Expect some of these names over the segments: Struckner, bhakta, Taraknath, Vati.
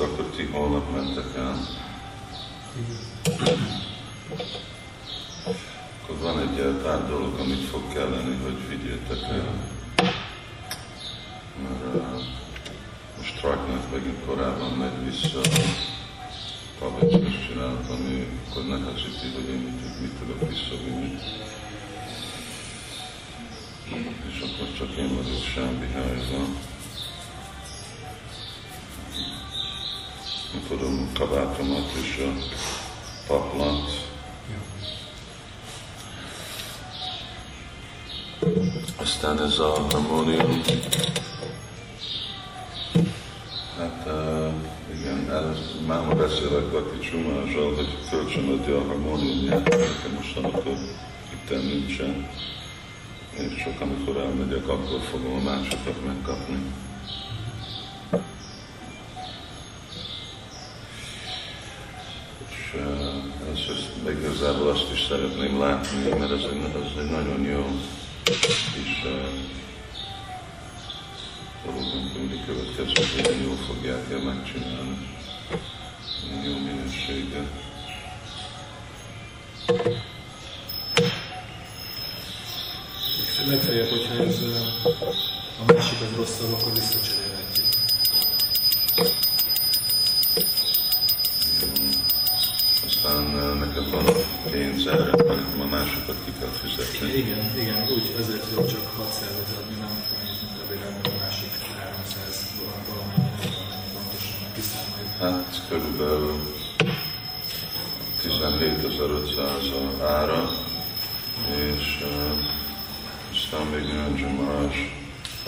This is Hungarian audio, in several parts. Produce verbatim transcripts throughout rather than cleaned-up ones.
csak hogy ti holnap mentek el. Akkor van egy pár dolog, amit fog kelleni, hogy vigyétek el. Mert uh, a Struckner megint korábban megy vissza, Pavecskes csinált, ami akkor nehezíti, hogy én mit, mit tudok visszavinni. És akkor csak én vagyok semmi helyzet. Én tudom a kabátomat és a paplant. Aztán ez a harmónium. Hát uh, igen, el, már ma beszélek Vati Csumázsal, hogy kölcsönödje a harmóniumját, nekem mostanattól itten nincsen. És csak amikor elmegyek, akkor fogom a másikat megkapni. És uh, igazából azt is szeretném látni, mert ez egy, ez egy nagyon jó és valóban mindig következően jól fogják el megcsinálni. Jó minőséggel. Legfeljebb, hogyha ez a másik az rosszabb, akkor visszacserélhetjük. Aztán neked van a pénz erre, a másikat ki kell fizetni. Igen, igen, úgy ezért jó csak hatszázat adni, nem mint a világban a másik háromszáz valamennyi, valamennyi pontosan kiszámoljuk. Hát körülbelül tizenhétezer-ötszáz ára, és aztán még Vigyan Maharaj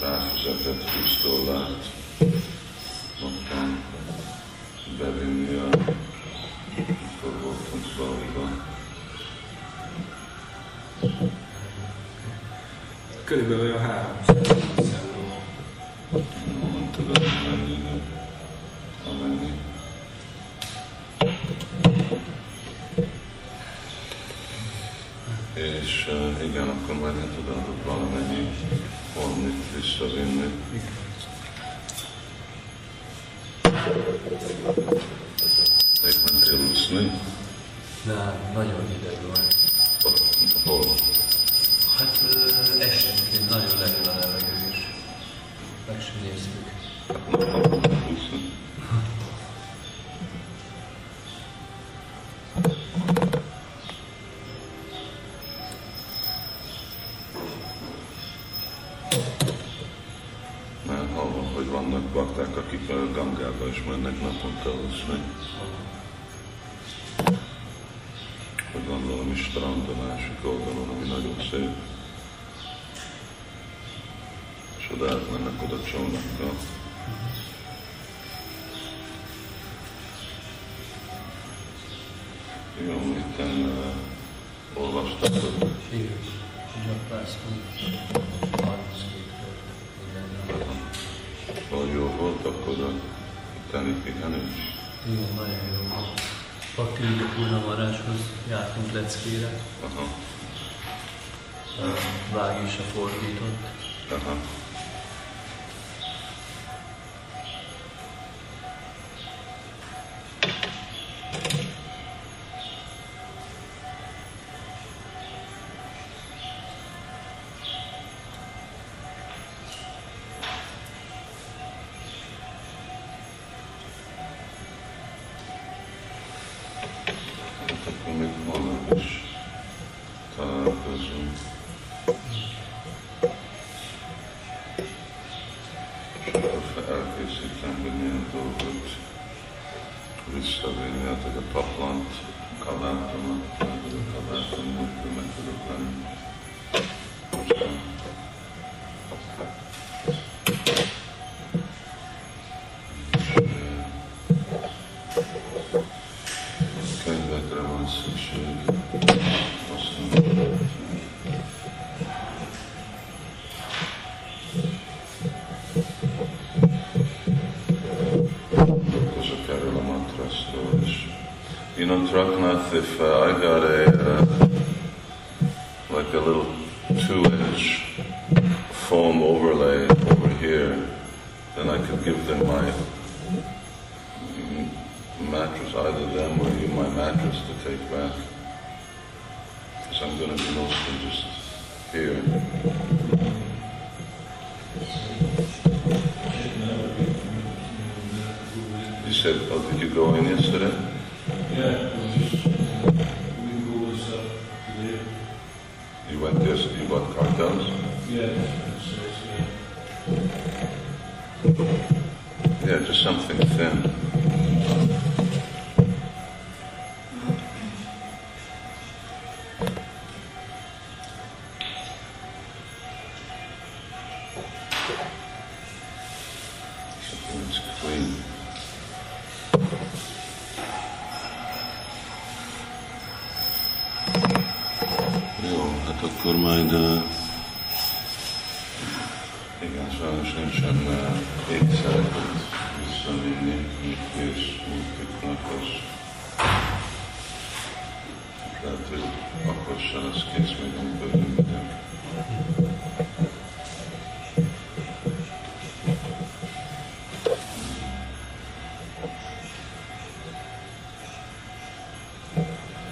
ráfizetett húsz dollárt, mondtam bevinni a forgópont valóban. Körülbelül olyan háromszáz euró. Nem tudom, amennyi, amennyi. És uh, igen, akkor majd nem tudom, hogy valamennyi honnyit visszavinni. Még mentél úszni? Nem, nagyon hideg van. Hol? Hát uh, esenként nagyon lehűl a levegő is. Meg sem néztük. Hát nem akarunk úszni. Bakták, akik a Gangába is mennek naponta úszni. Hogy van valami strand a másik oldalon, ami nagyon szép. És oda átmennek oda csónakkal. Jó, itten uh, olvastatok. Igen. Ha jól volt, akkor a tanítéken is. Igen, nagyon jó volt. Bhakti Vigyan Maharajhoz jártunk leckére. Aha. Vági is a fordított. Aha. You know, Taraknath, if uh, I got a, uh, like a little two-inch foam overlay over here, then I could give them my, mattress, either them or even my mattress to take back. So I'm going to be mostly just here. You said, oh, did you go in yesterday? Yeah, we just, we go this up today. You went yesterday, you bought cartons? Yeah. Yeah, just something thin. Something that's clean. Jó, hát akkor majd uh, igen, sajnos nincsen ékszereket visszavinni, mint kész múltiknak, tehát, hogy akkor se lesz kész megint belőle.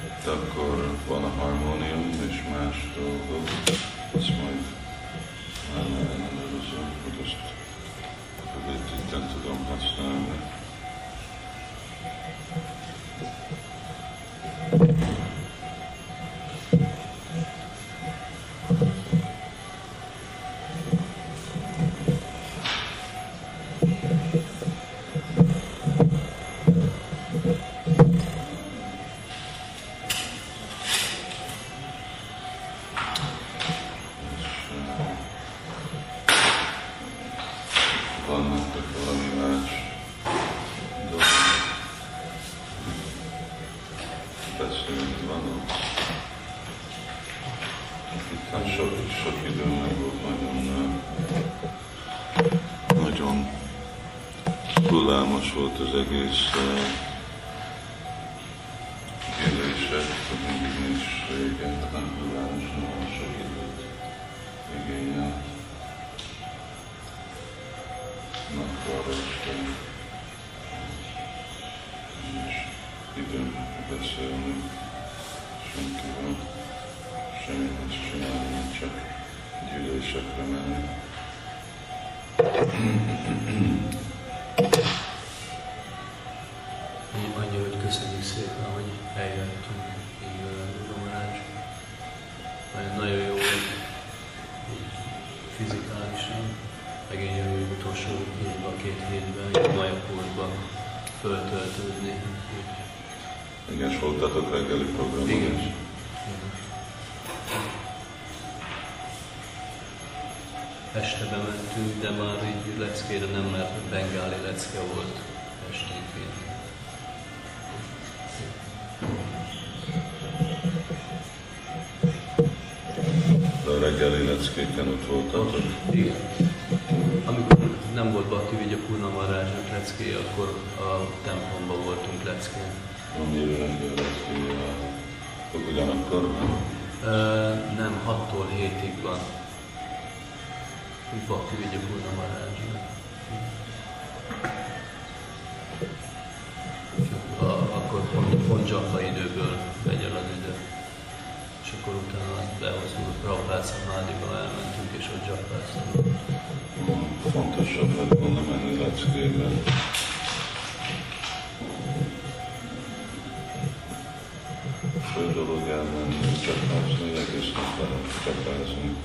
Itt akkor van a harmónium és más dolgok, ezt majd elmegyem. Just a bit intent to don't pass down. Hullámos volt az egész kérdése, hogy mindig nincs régen, nem hullámos, nagyon sok időt igényelt. Napkor este nincs időn beszélni senkivel, semmit nem csinálni, csak gyűlésekre menni. Mondja, hogy köszönjük szépen, hogy eljöttünk Igazán. Nagyon jó volt fizikálisan, meg én jövő utolsó hétben, két hétben, Majapurban föltöltődni. Igen, és voltatok reggeli programon is? Igen. Este bementünk, de már így leckére nem, mert bengáli lecke volt esténként. De a reggeli leckéken ott voltatok? Igen. Amikor nem volt Bhakti Vigyan Narayan Maharajnak leckéje, akkor a templomban voltunk leckén. Mennyi reggeli leckéje? Ugyanakkor van? Nem, hattól hétig van. Bhakti Vigyan Narayan Maharajnak. Akkor pont, pont dzsaka időből megy el az idő. És akkor utána behozunk Prabhupád Szamádiba, elmentünk és ott dzsakáztunk. Fontosabb lett volna menni leckében. Fő dolog elmenni, csakázni, egész nap lehet csakázni.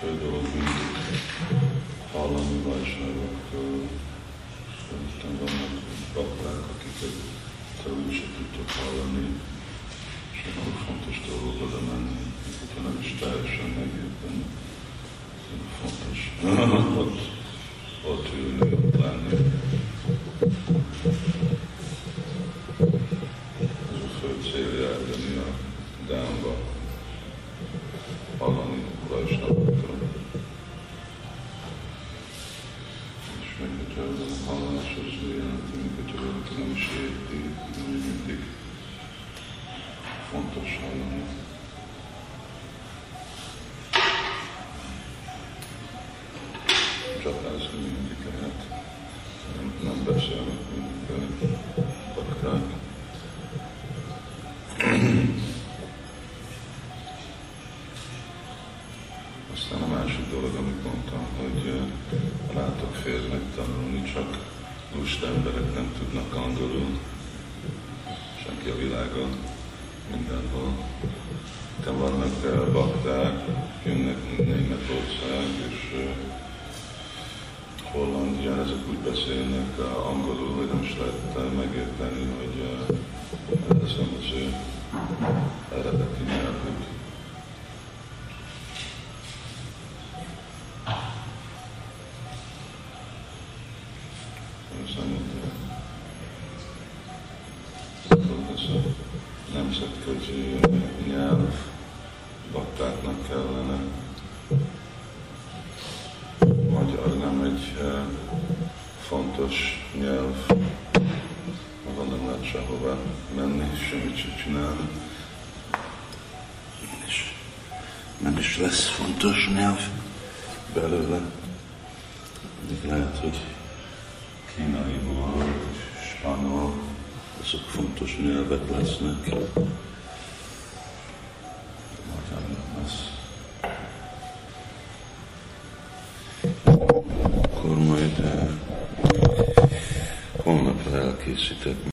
Fő dolog mindig hallani vajsnávoktól. Szerintem vannak bakták, akiket tőlem se tudtok hallani, és akkor fontos dolgok oda menni, hogyha nem is teljesen megérteni. Fontos ott, ott ülni, ott lenni. Ez a fő célja eljönni a Dánba, hallani vajsnávoktól. Halláshoz jelenti, minket a valaki nem is érti, hogy mindig fontos hallani. Csatázni mindig lehet, nem beszélnek mindig. tanulni, csak lusta emberek nem tudnak angolul, senki a világon, mindenhol. De vannak bakták, jönnek Németország és Hollandián, ezek úgy beszélnek angolul, hogy nem is lehet megérteni, hogy ez nem az ő eredeti nyelvük. Nemzetközi nyelv baktáknak kellene. Magyar nem egy fontos nyelv, ahol nem lehet sehova menni, semmit sem csinálni. És nem is lesz fontos nyelv belőle. Még lehet, hogy kínai volt, spanyol, ezek fontos nyelvek lesznek. Akkor majd holnap elkészítek.